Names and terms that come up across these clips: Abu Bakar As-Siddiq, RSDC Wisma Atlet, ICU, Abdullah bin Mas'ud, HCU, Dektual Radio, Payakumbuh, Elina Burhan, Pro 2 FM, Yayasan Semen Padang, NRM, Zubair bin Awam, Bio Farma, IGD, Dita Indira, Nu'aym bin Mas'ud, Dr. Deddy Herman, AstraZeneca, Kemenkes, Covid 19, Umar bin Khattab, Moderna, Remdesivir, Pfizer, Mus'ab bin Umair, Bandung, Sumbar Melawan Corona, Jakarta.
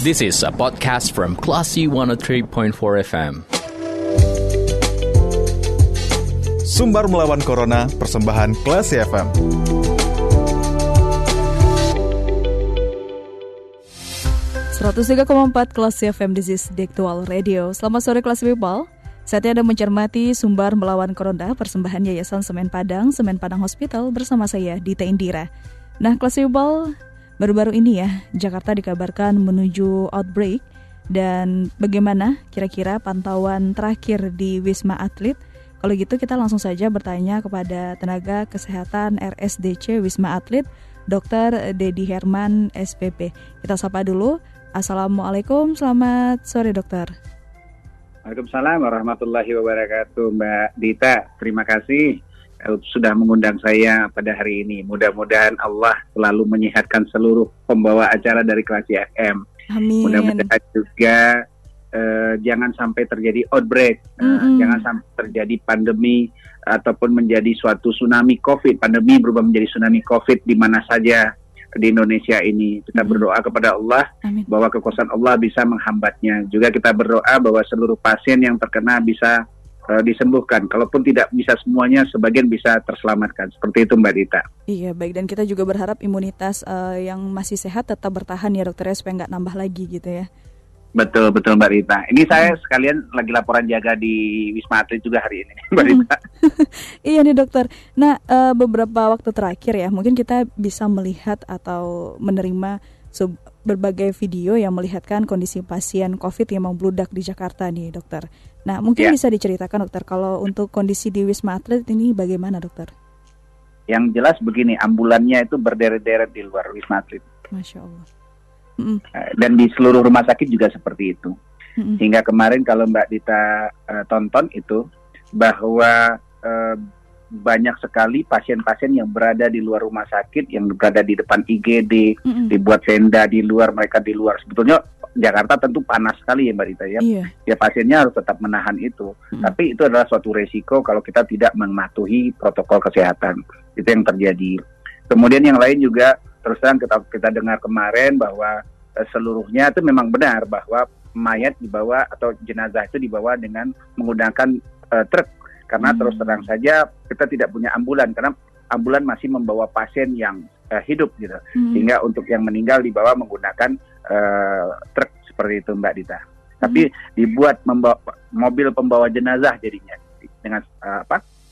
This is a podcast from Classy 103.4 FM. Sumbar Melawan Corona, persembahan Classy FM. Classy FM, this is Dektual Radio. Selamat sore Classy People. Saatnya Anda mencermati Sumbar Melawan Corona, persembahan Yayasan Semen Padang Hospital bersama saya, Dita Indira. Nah, Classy People, baru-baru ini ya, Jakarta dikabarkan menuju outbreak. Dan bagaimana kira-kira pantauan terakhir di Wisma Atlet? Kalau gitu kita langsung saja bertanya kepada tenaga kesehatan RSDC Wisma Atlet, Dr. Deddy Herman, SPP. Kita sapa dulu. Assalamualaikum, selamat sore dokter. Waalaikumsalam warahmatullahi wabarakatuh Mbak Dita. Terima kasih sudah mengundang saya pada hari ini. Mudah-mudahan Allah selalu menyehatkan seluruh pembawa acara dari Classy FM. Amin. Mudah-mudahan juga jangan sampai terjadi outbreak, jangan sampai terjadi pandemi ataupun menjadi suatu tsunami COVID. Pandemi berubah menjadi tsunami COVID di mana saja di Indonesia ini. Kita berdoa kepada Allah, amin, bahwa kekuasaan Allah bisa menghambatnya. Juga kita berdoa bahwa seluruh pasien yang terkena bisa disembuhkan. Kalaupun tidak bisa semuanya, sebagian bisa terselamatkan. Seperti itu Mbak Dita. Iya, baik, dan kita juga berharap imunitas yang masih sehat tetap bertahan ya dokter ya, supaya nggak nambah lagi gitu ya. Betul, betul Mbak Rita. Ini saya sekalian lagi laporan jaga di Wisma Atlet juga hari ini Mbak Rita. Iya nih dokter. Nah, beberapa waktu terakhir ya, mungkin kita bisa melihat atau menerima berbagai video yang melihatkan kondisi pasien COVID yang membludak di Jakarta nih dokter. Nah, mungkin bisa diceritakan dokter, kalau untuk kondisi di Wisma Atlet ini bagaimana dokter? Yang jelas begini, ambulannya itu berderet-deret di luar Wisma Atlet. Masya Allah. Dan di seluruh rumah sakit juga seperti itu. Hingga kemarin kalau Mbak Dita tonton itu, bahwa banyak sekali pasien-pasien yang berada di luar rumah sakit, yang berada di depan IGD, dibuat tenda di luar, mereka di luar. Sebetulnya Jakarta tentu panas sekali ya Mbak Dita ya. Yeah. Ya pasiennya harus tetap menahan itu. Tapi itu adalah suatu resiko kalau kita tidak mematuhi protokol kesehatan. Itu yang terjadi. Kemudian yang lain juga, terus terang kita dengar kemarin bahwa seluruhnya itu memang benar bahwa mayat dibawa atau jenazah itu dibawa dengan menggunakan truk. Karena terus terang saja kita tidak punya ambulan, karena ambulan masih membawa pasien yang hidup gitu. Sehingga untuk yang meninggal dibawa menggunakan truk seperti itu Mbak Dita. Tapi dibuat membawa mobil pembawa jenazah jadinya dengan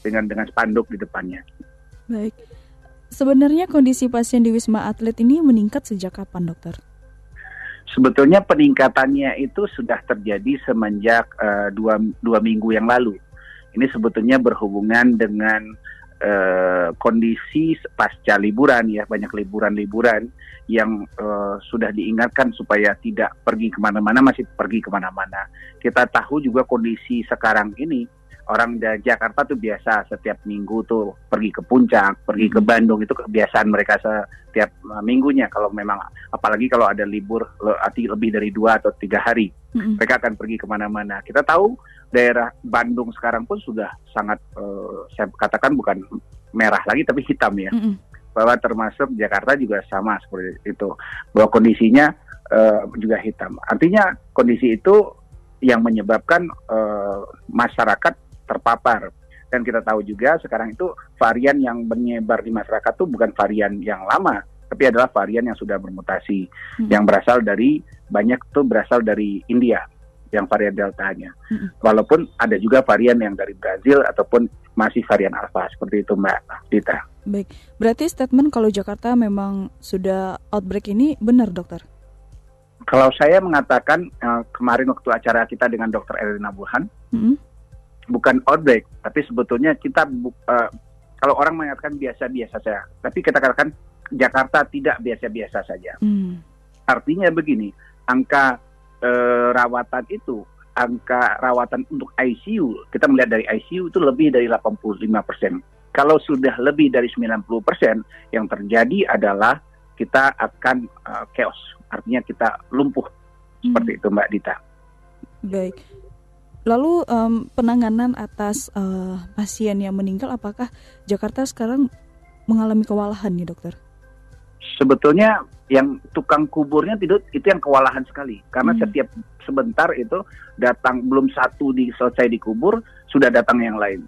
dengan spanduk di depannya. Baik. Sebenarnya kondisi pasien di Wisma Atlet ini meningkat sejak kapan, dokter? Sebetulnya peningkatannya itu sudah terjadi semenjak dua minggu yang lalu. Ini sebetulnya berhubungan dengan kondisi pasca liburan ya, banyak liburan-liburan yang sudah diingatkan supaya tidak pergi kemana-mana, masih pergi kemana-mana. Kita tahu juga kondisi sekarang ini, orang dari Jakarta tuh biasa setiap minggu tuh pergi ke Puncak, pergi ke Bandung, itu kebiasaan mereka setiap minggunya. Kalau memang, apalagi kalau ada libur lebih dari 2 atau 3 hari, mereka akan pergi kemana-mana. Kita tahu daerah Bandung sekarang pun sudah sangat, saya katakan bukan merah lagi tapi hitam ya. Bahwa termasuk Jakarta juga sama seperti itu, bahwa kondisinya juga hitam. Artinya kondisi itu yang menyebabkan masyarakat terpapar. Dan kita tahu juga sekarang itu varian yang menyebar di masyarakat itu bukan varian yang lama, tapi adalah varian yang sudah bermutasi, yang berasal dari, banyak itu berasal dari India, yang varian deltanya. Walaupun ada juga varian yang dari Brazil ataupun masih varian alfa, seperti itu Mbak Dita. Baik, berarti statement kalau Jakarta memang sudah outbreak ini benar dokter? Kalau saya mengatakan kemarin waktu acara kita dengan Dr. Elina Burhan, bukan outbreak, tapi sebetulnya kita kalau orang mengatakan biasa-biasa saja, tapi kita katakan Jakarta tidak biasa-biasa saja. Artinya begini, angka rawatan itu, angka rawatan untuk ICU, kita melihat dari ICU itu lebih dari 85%. Kalau sudah lebih dari 90%, yang terjadi adalah kita akan chaos, artinya kita lumpuh. Seperti itu Mbak Dita. Baik. Lalu penanganan atas pasien yang meninggal, apakah Jakarta sekarang mengalami kewalahan nih dokter? sebetulnya yang tukang kuburnya itu yang kewalahan sekali, karena setiap sebentar itu datang, belum satu selesai dikubur sudah datang yang lain,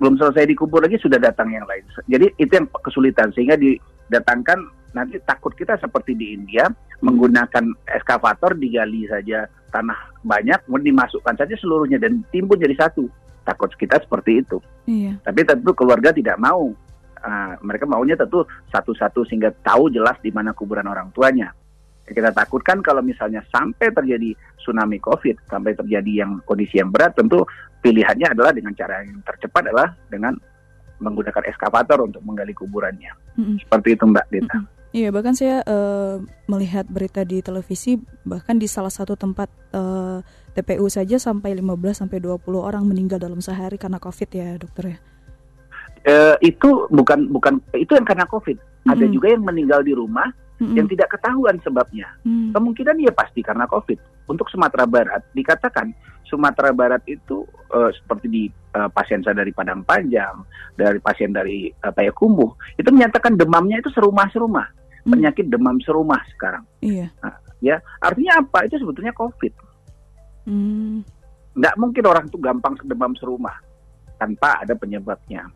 belum selesai dikubur lagi sudah datang yang lain. Jadi itu yang kesulitan, sehingga didatangkan nanti takut kita seperti di India menggunakan eskavator, digali saja tanah banyak kemudian dimasukkan saja seluruhnya dan timbun jadi satu. Takut kita seperti itu. Iya. Tapi tentu keluarga tidak mau. Mereka maunya tentu satu-satu sehingga tahu jelas di mana kuburan orang tuanya. Kita takutkan kalau misalnya sampai terjadi tsunami COVID, sampai terjadi yang kondisi yang berat, tentu pilihannya adalah dengan cara yang tercepat adalah dengan menggunakan eskavator untuk menggali kuburannya. Seperti itu Mbak Dita. Iya, bahkan saya melihat berita di televisi, bahkan di salah satu tempat TPU saja sampai 15 sampai 20 orang meninggal dalam sehari karena COVID ya dokter ya. Itu bukan itu yang karena COVID. Ada juga yang meninggal di rumah yang tidak ketahuan sebabnya. Kemungkinan ya pasti karena COVID. Untuk Sumatera Barat dikatakan Sumatera Barat itu seperti di pasien saya dari Padang Panjang, dari pasien dari Payakumbuh, itu menyatakan demamnya itu serumah-serumah, penyakit demam serumah sekarang. Iya. Nah, ya artinya apa? Itu sebetulnya COVID. Nggak mungkin orang itu gampang demam serumah tanpa ada penyebabnya.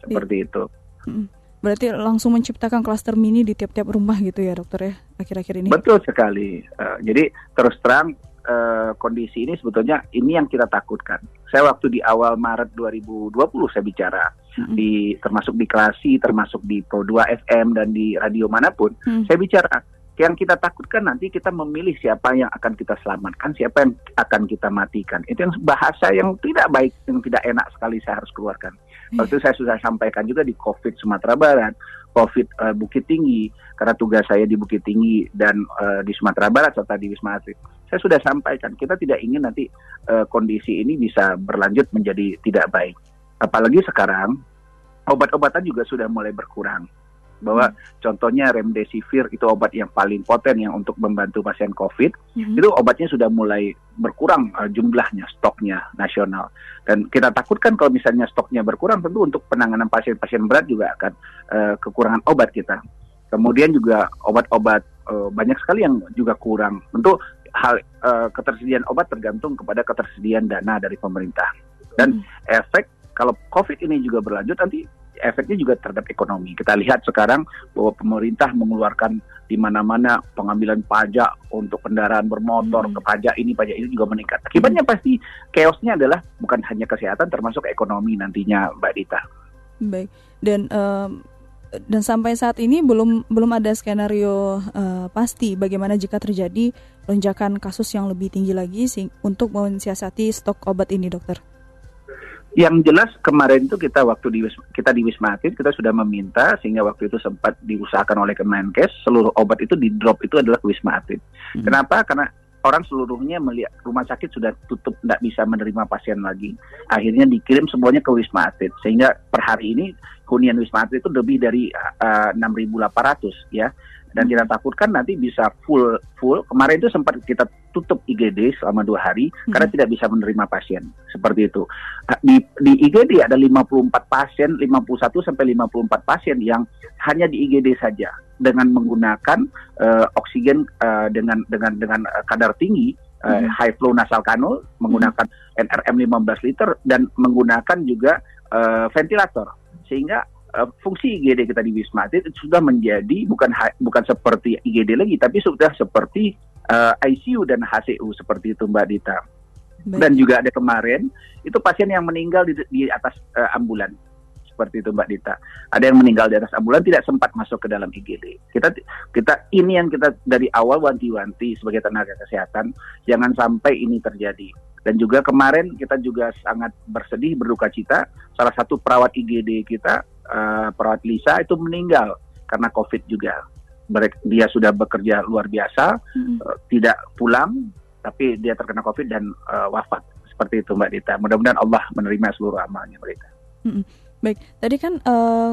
Seperti itu. Berarti langsung menciptakan klaster mini di tiap-tiap rumah gitu ya dokter ya akhir-akhir ini. Betul sekali. Jadi terus terang kondisi ini sebetulnya ini yang kita takutkan. Saya waktu di awal Maret 2020 saya bicara termasuk di Classy, termasuk di Pro 2 FM dan di radio manapun. Saya bicara yang kita takutkan nanti kita memilih siapa yang akan kita selamatkan, siapa yang akan kita matikan. Itu yang bahasa yang tidak baik, yang tidak enak sekali saya harus keluarkan. Waktu itu saya sudah sampaikan juga di COVID Sumatera Barat, COVID Bukit Tinggi, karena tugas saya di Bukit Tinggi dan di Sumatera Barat serta di Wisma Atlet. Saya sudah sampaikan, kita tidak ingin nanti kondisi ini bisa berlanjut menjadi tidak baik. Apalagi sekarang obat-obatan juga sudah mulai berkurang. Bahwa contohnya Remdesivir itu obat yang paling poten yang untuk membantu pasien COVID, itu obatnya sudah mulai berkurang jumlahnya, stoknya nasional. Dan kita takutkan kalau misalnya stoknya berkurang, tentu untuk penanganan pasien-pasien berat juga akan kekurangan obat kita. Kemudian juga obat-obat banyak sekali yang juga kurang. Tentu hal ketersediaan obat tergantung kepada ketersediaan dana dari pemerintah. Dan efek kalau COVID ini juga berlanjut nanti, efeknya juga terhadap ekonomi. Kita lihat sekarang bahwa pemerintah mengeluarkan di mana-mana pengambilan pajak untuk kendaraan bermotor, ke pajak ini juga meningkat. Akibatnya pasti chaosnya adalah bukan hanya kesehatan, termasuk ekonomi nantinya, Mbak Dita. Baik. Dan sampai saat ini belum ada skenario pasti bagaimana jika terjadi lonjakan kasus yang lebih tinggi lagi untuk mensiasati stok obat ini, dokter. Yang jelas kemarin itu kita di Wisma Atlet kita sudah meminta sehingga waktu itu sempat diusahakan oleh Kemenkes seluruh obat itu di drop itu adalah ke Wisma Atlet. Kenapa? Karena orang seluruhnya melihat rumah sakit sudah tutup, tidak bisa menerima pasien lagi. Akhirnya dikirim semuanya ke Wisma Atlet sehingga per hari ini hunian Wisma Atlet itu lebih dari 6.800 ya. Dan kita takutkan nanti bisa full. Kemarin itu sempat kita tutup IGD selama 2 hari karena tidak bisa menerima pasien. Seperti itu. Di IGD ada 51 sampai 54 pasien yang hanya di IGD saja dengan menggunakan oksigen dengan kadar tinggi, high flow nasal kanul, menggunakan NRM 15 liter dan menggunakan juga ventilator. Sehingga fungsi IGD kita di Wisma Atlet sudah menjadi bukan seperti IGD lagi, tapi sudah seperti ICU dan HCU seperti itu Mbak Dita. Baik. Dan juga ada kemarin itu pasien yang meninggal di atas ambulan seperti itu Mbak Dita. Ada yang meninggal di atas ambulan tidak sempat masuk ke dalam IGD. Kita ini yang kita dari awal wanti-wanti sebagai tenaga kesehatan jangan sampai ini terjadi. Dan juga kemarin kita juga sangat bersedih, berduka cita. Salah satu perawat IGD kita, perawat Lisa itu meninggal karena COVID juga. Dia sudah bekerja luar biasa, tidak pulang, tapi dia terkena COVID dan wafat. Seperti itu Mbak Dita. Mudah-mudahan Allah menerima seluruh amalnya Mbak Dita. Baik, tadi kan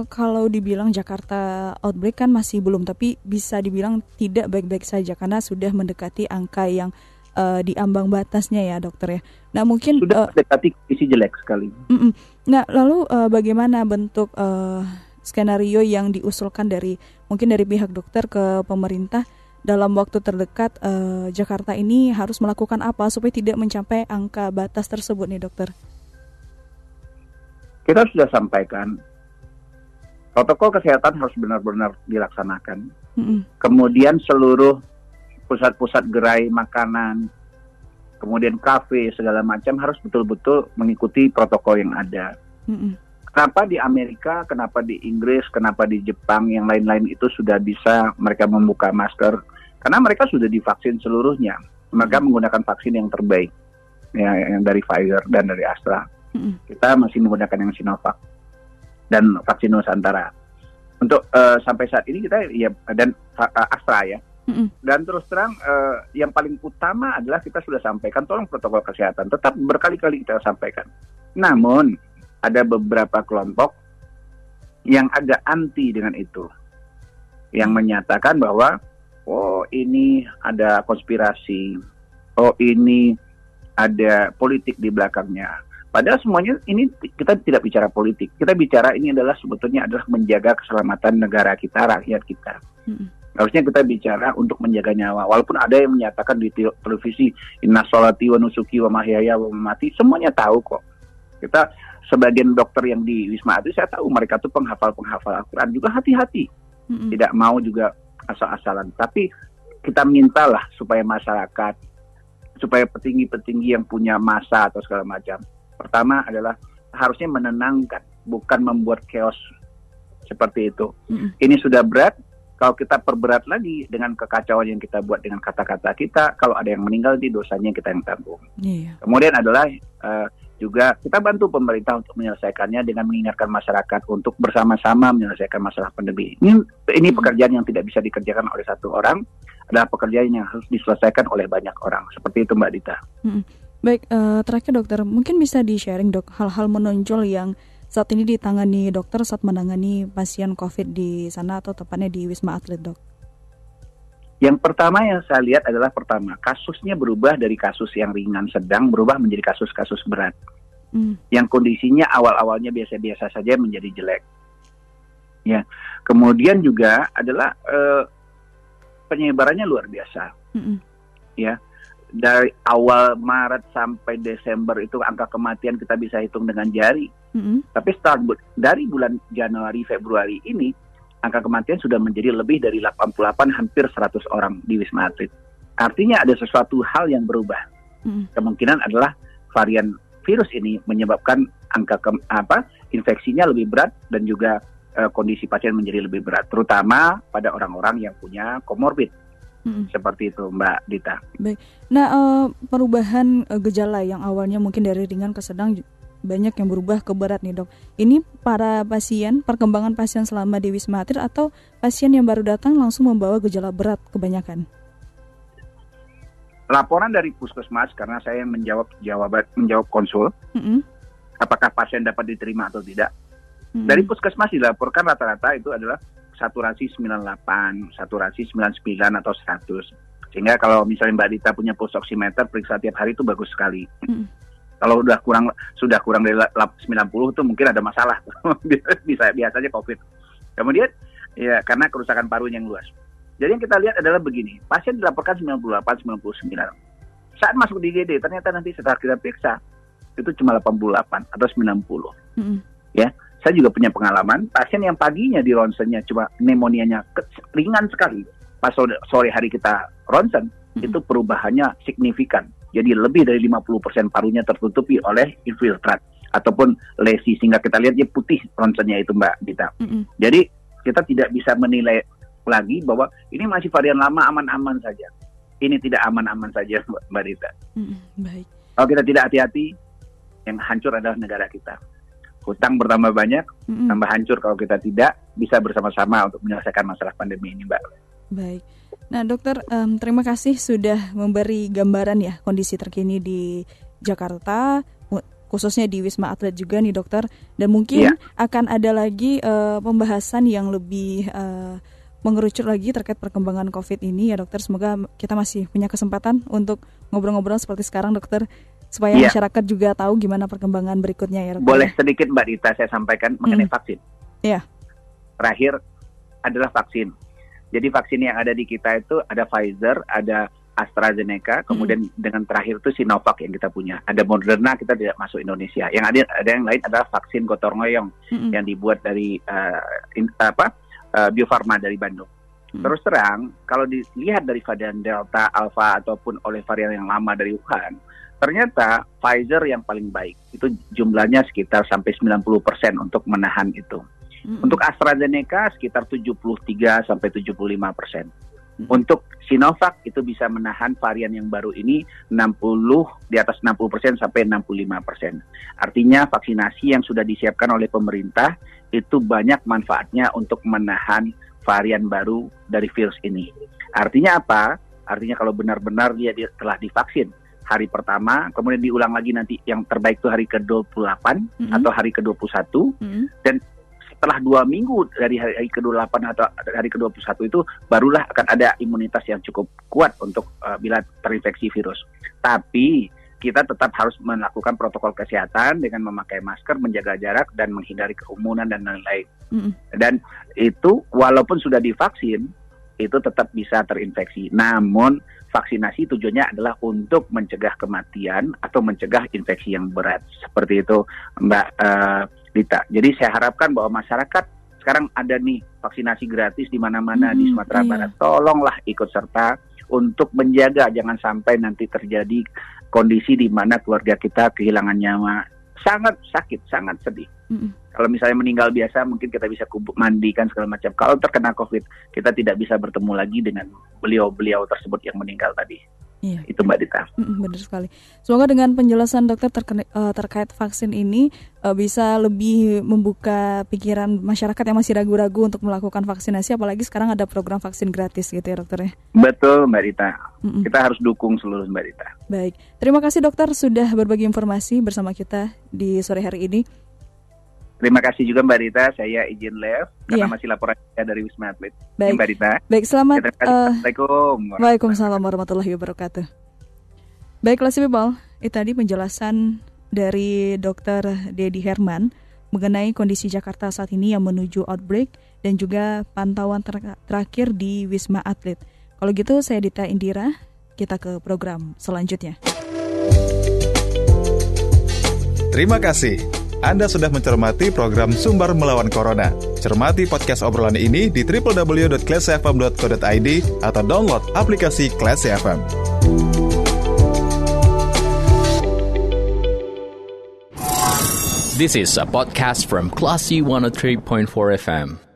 kalau dibilang Jakarta outbreak kan masih belum, tapi bisa dibilang tidak baik-baik saja karena sudah mendekati angka yang di ambang batasnya ya dokter ya. Nah mungkin sudah mendekati kondisi jelek sekali. Nah lalu bagaimana bentuk skenario yang diusulkan dari mungkin dari pihak dokter ke pemerintah dalam waktu terdekat, Jakarta ini harus melakukan apa supaya tidak mencapai angka batas tersebut nih dokter? Kita sudah sampaikan protokol kesehatan harus benar-benar dilaksanakan. Kemudian seluruh pusat-pusat gerai makanan, kemudian kafe segala macam harus betul-betul mengikuti protokol yang ada. Kenapa di Amerika, kenapa di Inggris, kenapa di Jepang, yang lain-lain itu sudah bisa mereka membuka masker? Karena mereka sudah divaksin seluruhnya. Mereka menggunakan vaksin yang terbaik, ya, yang dari Pfizer dan dari Astra. Kita masih menggunakan yang Sinovac dan vaksin Nusantara. Untuk sampai saat ini kita ya, dan Astra ya. Dan terus terang yang paling utama adalah kita sudah sampaikan, tolong protokol kesehatan tetap berkali-kali kita sampaikan. Namun ada beberapa kelompok yang agak anti dengan itu, yang menyatakan bahwa oh ini ada konspirasi, oh ini ada politik di belakangnya. Padahal semuanya ini kita tidak bicara politik. Kita bicara ini adalah sebetulnya adalah menjaga keselamatan negara kita, rakyat kita. Harusnya kita bicara untuk menjaga nyawa. Walaupun ada yang menyatakan di televisi, inna sholati wa nusuki wa mahyaya wa mamati, semuanya tahu kok. Kita sebagian dokter yang di Wisma Atlet, saya tahu mereka tuh penghafal Al-Quran juga, hati-hati. Tidak mau juga asal-asalan. Tapi kita mintalah supaya masyarakat, supaya petinggi-petinggi yang punya massa atau segala macam. Pertama adalah harusnya menenangkan, bukan membuat chaos seperti itu. Ini sudah berat. Kalau kita perberat lagi dengan kekacauan yang kita buat dengan kata-kata kita, kalau ada yang meninggal di dosanya kita yang tanggung. Kemudian adalah juga kita bantu pemerintah untuk menyelesaikannya dengan mengingatkan masyarakat untuk bersama-sama menyelesaikan masalah pandemi. Ini pekerjaan yang tidak bisa dikerjakan oleh satu orang, adalah pekerjaan yang harus diselesaikan oleh banyak orang. Seperti itu Mbak Dita. Baik, terakhir dokter, mungkin bisa di-sharing dok hal-hal menonjol yang saat ini ditangani dokter saat menangani pasien COVID di sana atau tepatnya di Wisma Atlet dok? Yang pertama yang saya lihat adalah kasusnya berubah dari kasus yang ringan sedang berubah menjadi kasus-kasus berat. Yang kondisinya awal-awalnya biasa-biasa saja menjadi jelek. Ya, kemudian juga adalah penyebarannya luar biasa. Ya. Dari awal Maret sampai Desember itu angka kematian kita bisa hitung dengan jari. Tapi dari bulan Januari, Februari ini angka kematian sudah menjadi lebih dari 88, hampir 100 orang di Wisma Atlet. Artinya ada sesuatu hal yang berubah. Kemungkinan adalah varian virus ini menyebabkan angka infeksinya lebih berat dan juga kondisi pasien menjadi lebih berat, terutama pada orang-orang yang punya komorbid. Seperti itu Mbak Dita. Baik. Nah, perubahan gejala yang awalnya mungkin dari ringan ke sedang banyak yang berubah ke berat nih dok. Ini para pasien, perkembangan pasien selama di Wisma Atlet atau pasien yang baru datang langsung membawa gejala berat kebanyakan? Laporan dari puskesmas, karena saya menjawab konsul, apakah pasien dapat diterima atau tidak. Dari puskesmas dilaporkan rata-rata itu adalah saturasi 98, saturasi 99 atau 100. Sehingga kalau misalnya Mbak Dita punya pulse oximeter, periksa tiap hari itu bagus sekali. Kalau sudah kurang dari 90 itu mungkin ada masalah. Biasanya COVID. Kemudian ya karena kerusakan paru yang luas. Jadi yang kita lihat adalah begini, pasien dilaporkan 98, 99. Saat masuk di IGD ternyata nanti setelah kita periksa itu cuma 88 atau 90. Ya. Saya juga punya pengalaman, pasien yang paginya di ronsennya cuma pneumonia-nya ringan sekali. Pas sore hari kita ronsen, itu perubahannya signifikan. Jadi lebih dari 50% parunya tertutupi oleh infiltrat ataupun lesi. Sehingga kita lihat dia putih ronsennya itu Mbak Dita. Jadi kita tidak bisa menilai lagi bahwa ini masih varian lama aman-aman saja. Ini tidak aman-aman saja Mbak Dita. Baik. Kalau kita tidak hati-hati, yang hancur adalah negara kita. Hutang bertambah banyak, tambah hancur kalau kita tidak bisa bersama-sama untuk menyelesaikan masalah pandemi ini, Mbak. Baik. Nah, dokter, terima kasih sudah memberi gambaran ya kondisi terkini di Jakarta, khususnya di Wisma Atlet juga nih, dokter. Dan mungkin akan ada lagi pembahasan yang lebih mengerucut lagi terkait perkembangan COVID ini ya, dokter. Semoga kita masih punya kesempatan untuk ngobrol-ngobrol seperti sekarang, dokter. Supaya masyarakat juga tahu gimana perkembangan berikutnya ya. Boleh sedikit Mbak Dita saya sampaikan mengenai vaksin. terakhir adalah vaksin. Jadi vaksin yang ada di kita itu ada Pfizer, ada AstraZeneca, kemudian dengan terakhir itu Sinovac yang kita punya. Ada Moderna, kita tidak masuk Indonesia. Yang ada yang lain adalah vaksin gotong royong yang dibuat dari Bio Farma dari Bandung. Terus terang, kalau dilihat dari varian Delta, Alpha ataupun oleh varian yang lama dari Wuhan, ternyata Pfizer yang paling baik. Itu jumlahnya sekitar sampai 90% untuk menahan itu. Untuk AstraZeneca sekitar 73 sampai 75%. Untuk Sinovac itu bisa menahan varian yang baru ini 60% sampai 65%. Artinya vaksinasi yang sudah disiapkan oleh pemerintah itu banyak manfaatnya untuk menahan varian baru dari virus ini. Artinya apa? Artinya kalau benar-benar dia telah divaksin hari pertama, kemudian diulang lagi nanti yang terbaik itu hari ke-28 atau hari ke-21 dan setelah 2 minggu dari hari ke-28 atau hari ke-21 itu barulah akan ada imunitas yang cukup kuat untuk bila terinfeksi virus. Tapi kita tetap harus melakukan protokol kesehatan dengan memakai masker, menjaga jarak, dan menghindari kerumunan dan lain-lain. Dan itu walaupun sudah divaksin, itu tetap bisa terinfeksi. Namun vaksinasi tujuannya adalah untuk mencegah kematian atau mencegah infeksi yang berat. Seperti itu Mbak Dita. Jadi saya harapkan bahwa masyarakat sekarang ada nih vaksinasi gratis di mana-mana di Sumatera Barat. Tolonglah ikut serta untuk menjaga jangan sampai nanti terjadi kondisi di mana keluarga kita kehilangan nyawa. Sangat sakit, sangat sedih. Kalau misalnya meninggal biasa mungkin kita bisa mandikan segala macam. Kalau terkena COVID kita tidak bisa bertemu lagi dengan beliau-beliau tersebut yang meninggal tadi. Iya. Itu Mbak Dita. Benar sekali. Semoga dengan penjelasan dokter terkait vaksin ini bisa lebih membuka pikiran masyarakat yang masih ragu-ragu untuk melakukan vaksinasi, apalagi sekarang ada program vaksin gratis gitu ya dokter ya. Betul Mbak Dita. Kita harus dukung seluruh Mbak Dita. Baik. Terima kasih dokter sudah berbagi informasi bersama kita di sore hari ini. Terima kasih juga Mbak Dita, saya izin left karena masih laporan saya dari Wisma Atlet. Baik Mbak Dita. Baik, selamat. Assalamualaikum. Waalaikumsalam warahmatullahi wabarakatuh. Baiklah si people, itu tadi penjelasan dari Dr. Deddy Herman mengenai kondisi Jakarta saat ini yang menuju outbreak dan juga pantauan terakhir di Wisma Atlet. Kalau gitu saya Dita Indira, kita ke program selanjutnya. Terima kasih. Anda sudah mencermati program Sumbar Melawan Corona. Cermati podcast obrolan ini di www.classyfm.co.id atau download aplikasi Classy FM. This is a podcast from Classy 103.4 FM.